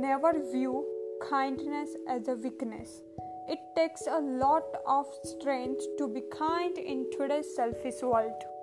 never view kindness as a weakness. It takes a lot of strength to be kind in today's selfish world.